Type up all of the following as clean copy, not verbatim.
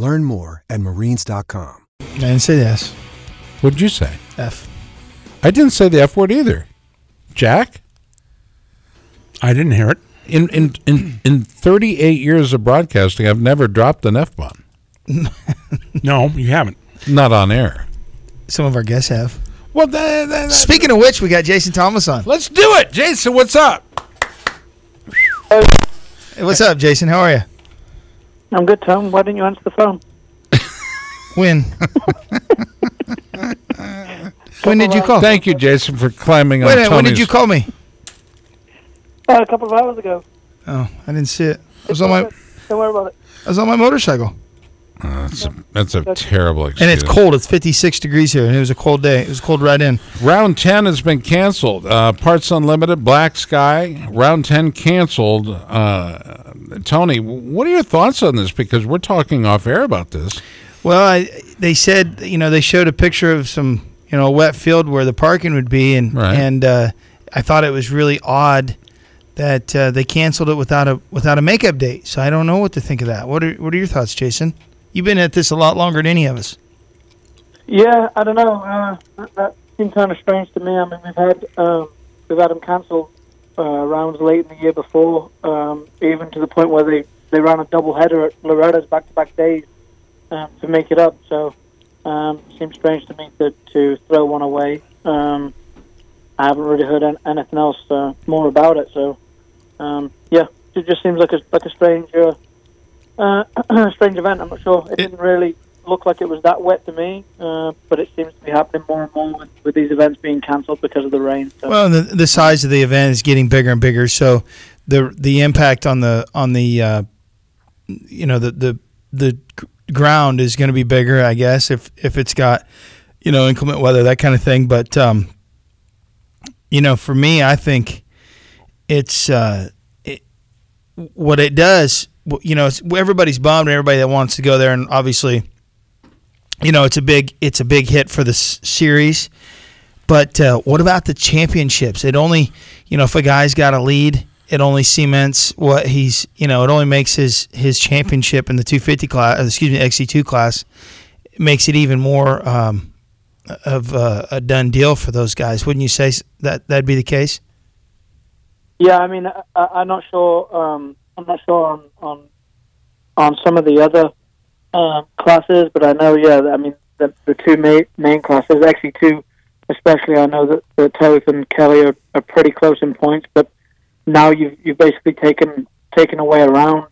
Learn more at marines.com. I didn't say the S. What did you say? F. I didn't say the F word either. Jack? I didn't hear it. In 38 years of broadcasting, I've never dropped an F-bomb. No, you haven't. Not on air. Some of our guests have. Well, speaking of which, we got Jason Thomas on. Let's do it. Jason, what's up? Hey, what's up, Jason? How are you? I'm good, Tom. Why didn't you answer the phone? When did you call? Thank you, Jason, for climbing on Tony's. When did you call me? A couple of hours ago. Oh, I didn't see it. I was on my. Don't worry about it. I was on my motorcycle. That's a terrible excuse. And it's cold. It's 56 degrees here, and it was a cold day. It was cold right in. Round 10 has been canceled. Parts Unlimited, Black Sky, Round 10 canceled. Tony, what are your thoughts on this? Because we're talking off air about this. Well, they said, they showed a picture of some, wet field where the parking would be, and right. And I thought it was really odd that they canceled it without a makeup date. So I don't know what to think of that. What are your thoughts, Jason? You've been at this a lot longer than any of us. Yeah, I don't know. That seemed kind of strange to me. I mean, we've had them cancel rounds late in the year before, even to the point where they ran a doubleheader at Loretta's back-to-back days to make it up. So it seems strange to me to throw one away. I haven't really heard anything else more about it. So, yeah, it just seems like a strange... strange event. I'm not sure. It didn't really look like it was that wet to me, but it seems to be happening more and more with these events being cancelled because of the rain. So. Well, the size of the event is getting bigger and bigger, so the impact on the ground is going to be bigger, I guess, if it's got inclement weather, that kind of thing. But for me, I think it's what it does. Everybody's bummed, and everybody that wants to go there, and obviously, it's a big hit for the series. But what about the championships? It only, if a guy's got a lead, it only cements what he's, it only makes his championship in the 250 class, XC2 class, it makes it even more of a done deal for those guys. Wouldn't you say that'd be the case? Yeah, I mean, I'm not sure. I'm not sure on some of the other classes, but I know, the two main classes, XC2 especially, I know that Toth and Kelly are pretty close in points, but now you've basically taken away a round.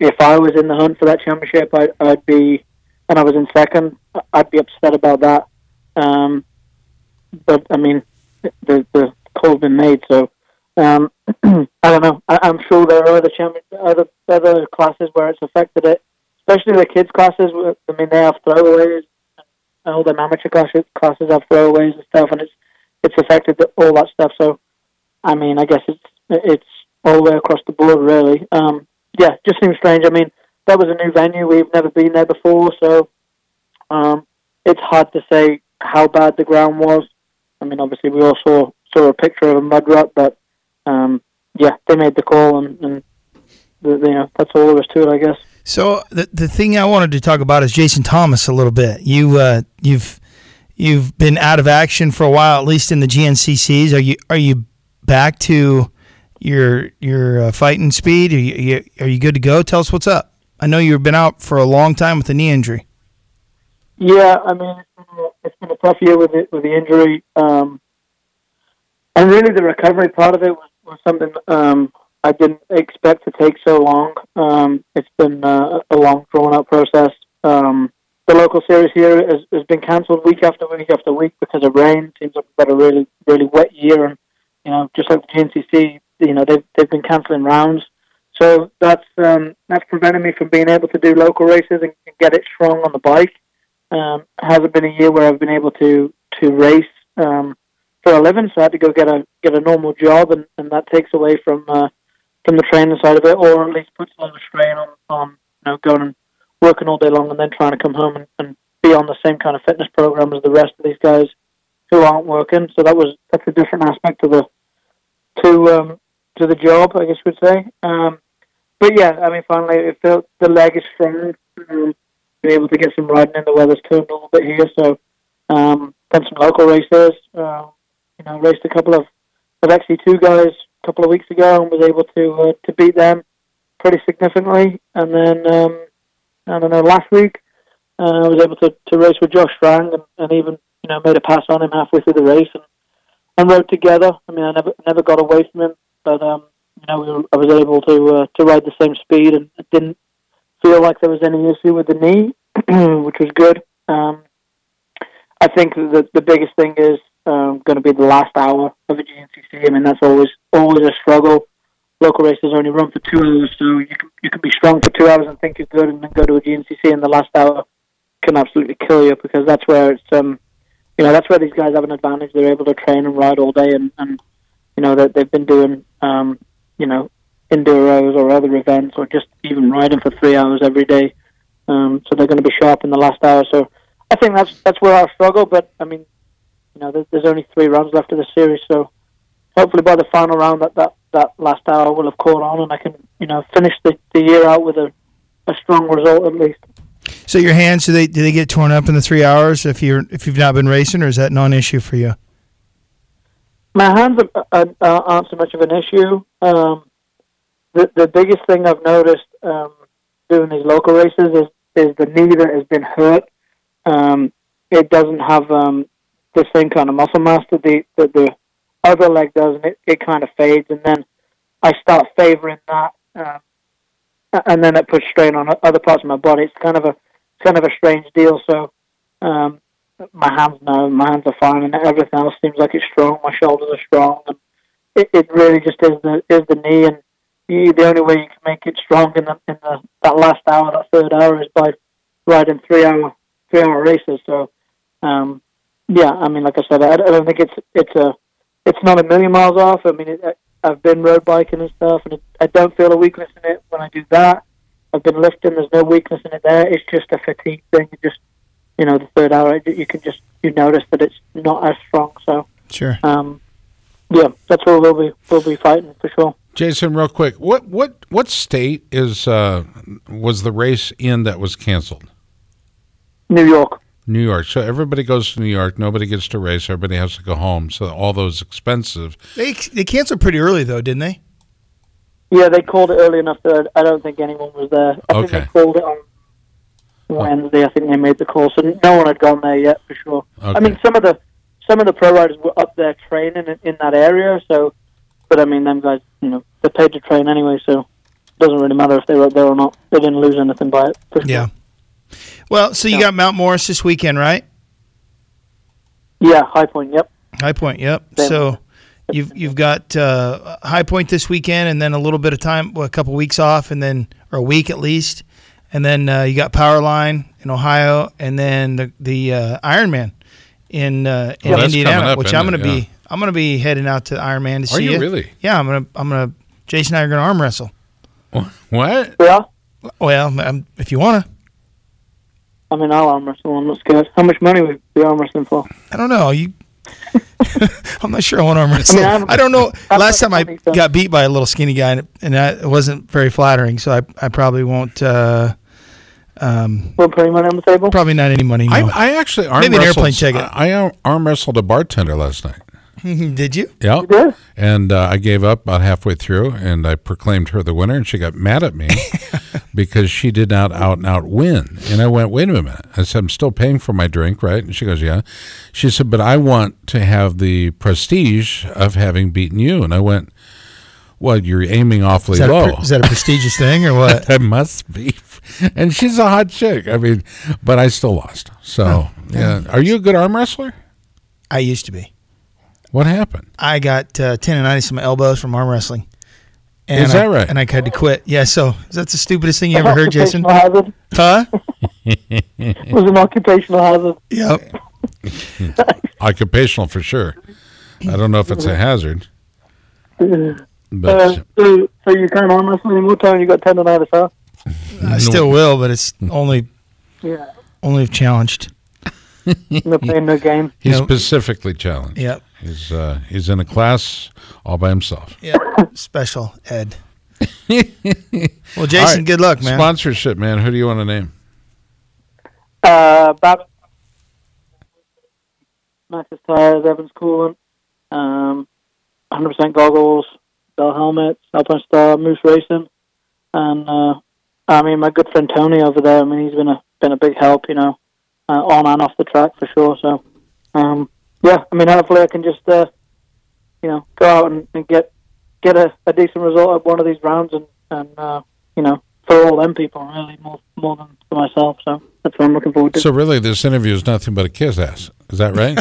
If I was in the hunt for that championship, I'd be, and I was in second, I'd be upset about that. But, I mean, the call's been made, so... I don't know. I'm sure there are other classes where it's affected it, especially the kids' classes. I mean, they have throwaways, and all the amateur classes have throwaways and stuff, and it's affected all that stuff. So, I mean, I guess it's all the way across the board, really. Yeah, just seems strange. I mean, that was a new venue. We've never been there before, so it's hard to say how bad the ground was. I mean, obviously, we all saw a picture of a mud rut, but yeah, they made the call, and that's all there was to it, I guess. So the thing I wanted to talk about is Jason Thomas a little bit. You've been out of action for a while, at least in the GNCCs. Are you back to your fighting speed? Are you good to go? Tell us what's up. I know you've been out for a long time with a knee injury. Yeah, I mean, it's been a tough year with the injury, and really the recovery part of it was something I didn't expect to take so long. It's been a long, drawn-out process. The local series here has been cancelled week after week after week because of rain. Seems like we've got a really, really wet year, and just like the GNCC, they've been cancelling rounds. So that's prevented me from being able to do local races and get it strong on the bike. Hasn't been a year where I've been able to race for a living, so I had to go get a normal job, and that takes away from the training side of it, or at least puts a lot of strain on going and working all day long and then trying to come home and be on the same kind of fitness program as the rest of these guys who aren't working. So that's a different aspect of to the job, I guess you would say. But yeah, I mean, finally, it felt the leg is strong. Been able to get some riding in. The weather's turned a little bit here, so done some local races. Raced a couple of XC2 guys a couple of weeks ago and was able to beat them pretty significantly. And then last week I was able to race with Josh Strang and even made a pass on him halfway through the race and rode together. I mean, I never got away from him, but I was able to ride the same speed, and it didn't feel like there was any issue with the knee, which was good. I think that the biggest thing is going to be the last hour of a GNCC. I mean, that's always a struggle. Local races only run for 2 hours, so you can be strong for 2 hours and think you're good, and then go to a GNCC and the last hour can absolutely kill you, because that's where it's that's where these guys have an advantage. They're able to train and ride all day, and that they've been doing enduros or other events, or just even riding for 3 hours every day. So they're going to be sharp in the last hour. So I think that's where I'll struggle. But I mean, there's only 3 rounds left of the series, so hopefully by the final round that last hour will have caught on, and I can finish the year out with a strong result at least. So your hands, do they get torn up in the 3 hours if you've not been racing, or is that non-issue for you? My hands aren't so much of an issue. The biggest thing I've noticed doing these local races is the knee that has been hurt. It doesn't have the same kind of muscle mass that the other leg does, and it kind of fades, and then I start favoring that, and then it puts strain on other parts of my body. It's kind of a strange deal. So my hands are fine, and everything else seems like it's strong. My shoulders are strong, and it really just is the knee, and the only way you can make it strong in that last hour, that third hour, is by riding three hour races. So I mean, like I said, I don't think it's not a million miles off. I mean, I've been road biking and stuff, and I don't feel a weakness in it when I do that. I've been lifting; there's no weakness in it there. It's just a fatigue thing. It just the third hour, you can just notice that it's not as strong. So sure, that's where we'll be fighting for sure. Jason, real quick, what state was the race in that was canceled? New York. New York. So everybody goes to New York. Nobody gets to race. Everybody has to go home. So all those expensive. They canceled pretty early, though, didn't they? Yeah, they called it early enough that I don't think anyone was there. I think they called it on Wednesday. I think they made the call, so no one had gone there yet for sure. Okay. I mean, some of the pro riders were up there training in that area. So, but I mean, them guys, they're paid to train anyway, so it doesn't really matter if they were up there or not. They didn't lose anything by it. For sure. Yeah. Well, so you got Mount Morris this weekend, right? Yeah, High Point, yep. High Point, yep. Same. So you've got High Point this weekend, and then a little bit of time, a couple weeks off, and then or a week at least, and then you got Powerline in Ohio, and then the Ironman in Indianapolis, which I'm going to be. I'm going to be heading out to Ironman to see you. Are you really? Yeah, I'm going to. Jason and I are going to arm wrestle. What? Yeah. Well, if you want to. I mean, I'll arm wrestle. I'm not scared. How much money would be arm wrestling for? I don't know. I'm not sure I want to arm wrestle. I mean, I don't know. Last time I got beat by a little skinny guy, and it wasn't very flattering, so I probably won't. Put any money on the table? Probably not any money. No. I actually arm wrestled. Maybe an airplane ticket. I arm wrestled a bartender last night. Did you? Yeah. You did? And I gave up about halfway through, and I proclaimed her the winner, and she got mad at me. Because she did not out-and-out win. And I went, wait a minute. I said, I'm still paying for my drink, right? And she goes, yeah. She said, but I want to have the prestige of having beaten you. And I went, well, you're aiming awfully low. Is that a prestigious thing or what? That must be. And she's a hot chick. I mean, but I still lost. So, yeah. Are you a good arm wrestler? I used to be. What happened? I got tendonitis in my elbows from arm wrestling. And is that right? And I had to quit. Yeah, so is that the stupidest thing you ever heard, Jason? Hazard? Huh? It was an occupational hazard. Yep. Occupational for sure. I don't know if it's a hazard. But so you're kind of arm wrestling. What time you got tendonitis, huh? I still will, but it's only challenged. No pain, no gain. He's specifically challenged. Yep. He's in a class all by himself. Yeah. Special ed. Well, Jason, right. Good luck, man. Sponsorship, man. Who do you want to name? Babbitt. Maxxis tires, Evans coolant, 100% goggles, Bell helmets, Alpinestar, Moose Racing, and I mean my good friend Tony over there. I mean he's been a big help, on and off the track for sure. So I mean hopefully I can just go out and get a decent result at one of these rounds and for all them people really more than for myself. So that's what I'm looking forward to. So really this interview is nothing but a kiss ass. Is that right?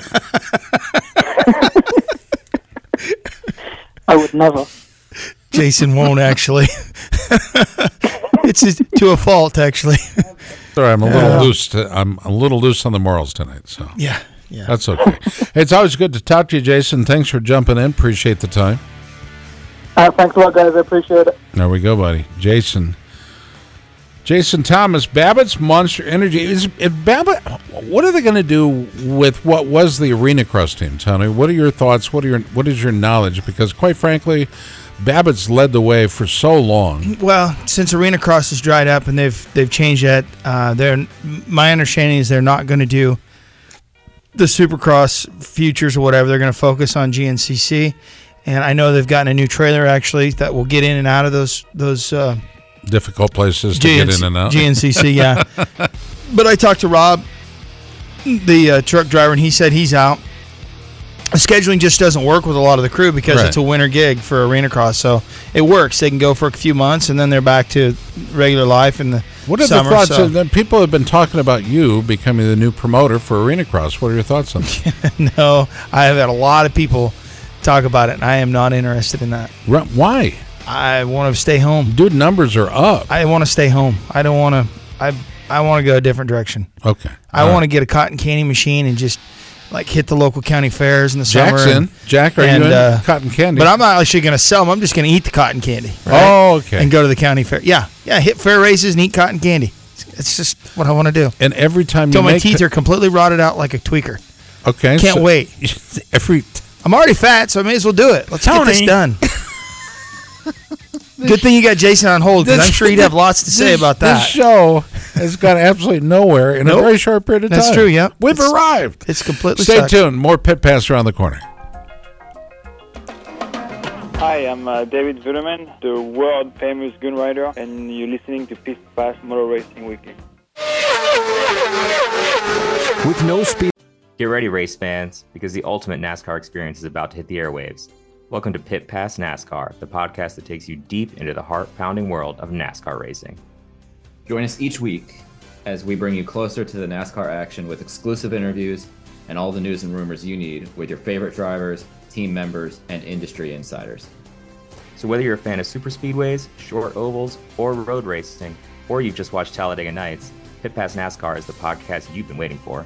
I would never. Jason won't actually. It's to a fault, actually. Sorry, I'm a little loose. I'm a little loose on the morals tonight. So yeah, that's okay. It's always good to talk to you, Jason. Thanks for jumping in. Appreciate the time. Thanks a lot, guys. I appreciate it. There we go, buddy, Jason. Jason Thomas, Babbitt's Monster Energy. Babbitt, what are they going to do with what was the Arena Cross team, Tony? What are your thoughts? What is your knowledge? Because, quite frankly, Babbitt's led the way for so long. Well, since Arena Cross has dried up and they've changed that, my understanding is they're not going to do the Supercross futures or whatever. They're going to focus on GNCC. And I know they've gotten a new trailer, actually, that will get in and out of those difficult places to get in and out. GNCC, yeah. But I talked to Rob, the truck driver, and he said he's out. Scheduling just doesn't work with a lot of the crew because it's a winter gig for Arena Cross, so it works. They can go for a few months, and then they're back to regular life in the summer. What are the thoughts? So. People have been talking about you becoming the new promoter for Arena Cross. What are your thoughts on that? No, I have had a lot of people talk about it, and I am not interested in that. Why? I want to stay home. Dude, numbers are up. I want to stay home. I don't want to. I want to go a different direction. Okay. I want to get a cotton candy machine and just hit the local county fairs in the summer. Jack, are you in cotton candy? But I'm not actually going to sell them. I'm just going to eat the cotton candy. Right? Oh, okay. And go to the county fair. Yeah. Yeah. Hit fair races and eat cotton candy. It's just what I want to do. And every time until my teeth are completely rotted out like a tweaker. Okay. Can't wait. I'm already fat, so I may as well do it. Let's get this done. Good thing you got Jason on hold, because I'm sure he'd have lots to say about that. This show has gone absolutely nowhere in a very short period of time. That's true, yeah. We've arrived. It's completely sucks. Stay tuned. More Pit Pass around the corner. Hi, I'm David Zuderman, the world-famous gun rider, and you're listening to Pit Pass Motor Racing Weekly. With no speed. Get ready, race fans, because the ultimate NASCAR experience is about to hit the airwaves. Welcome to Pit Pass NASCAR, the podcast that takes you deep into the heart-pounding world of NASCAR racing. Join us each week as we bring you closer to the NASCAR action with exclusive interviews and all the news and rumors you need with your favorite drivers, team members, and industry insiders. So whether you're a fan of superspeedways, short ovals, or road racing, or you've just watched Talladega Nights, Pit Pass NASCAR is the podcast you've been waiting for.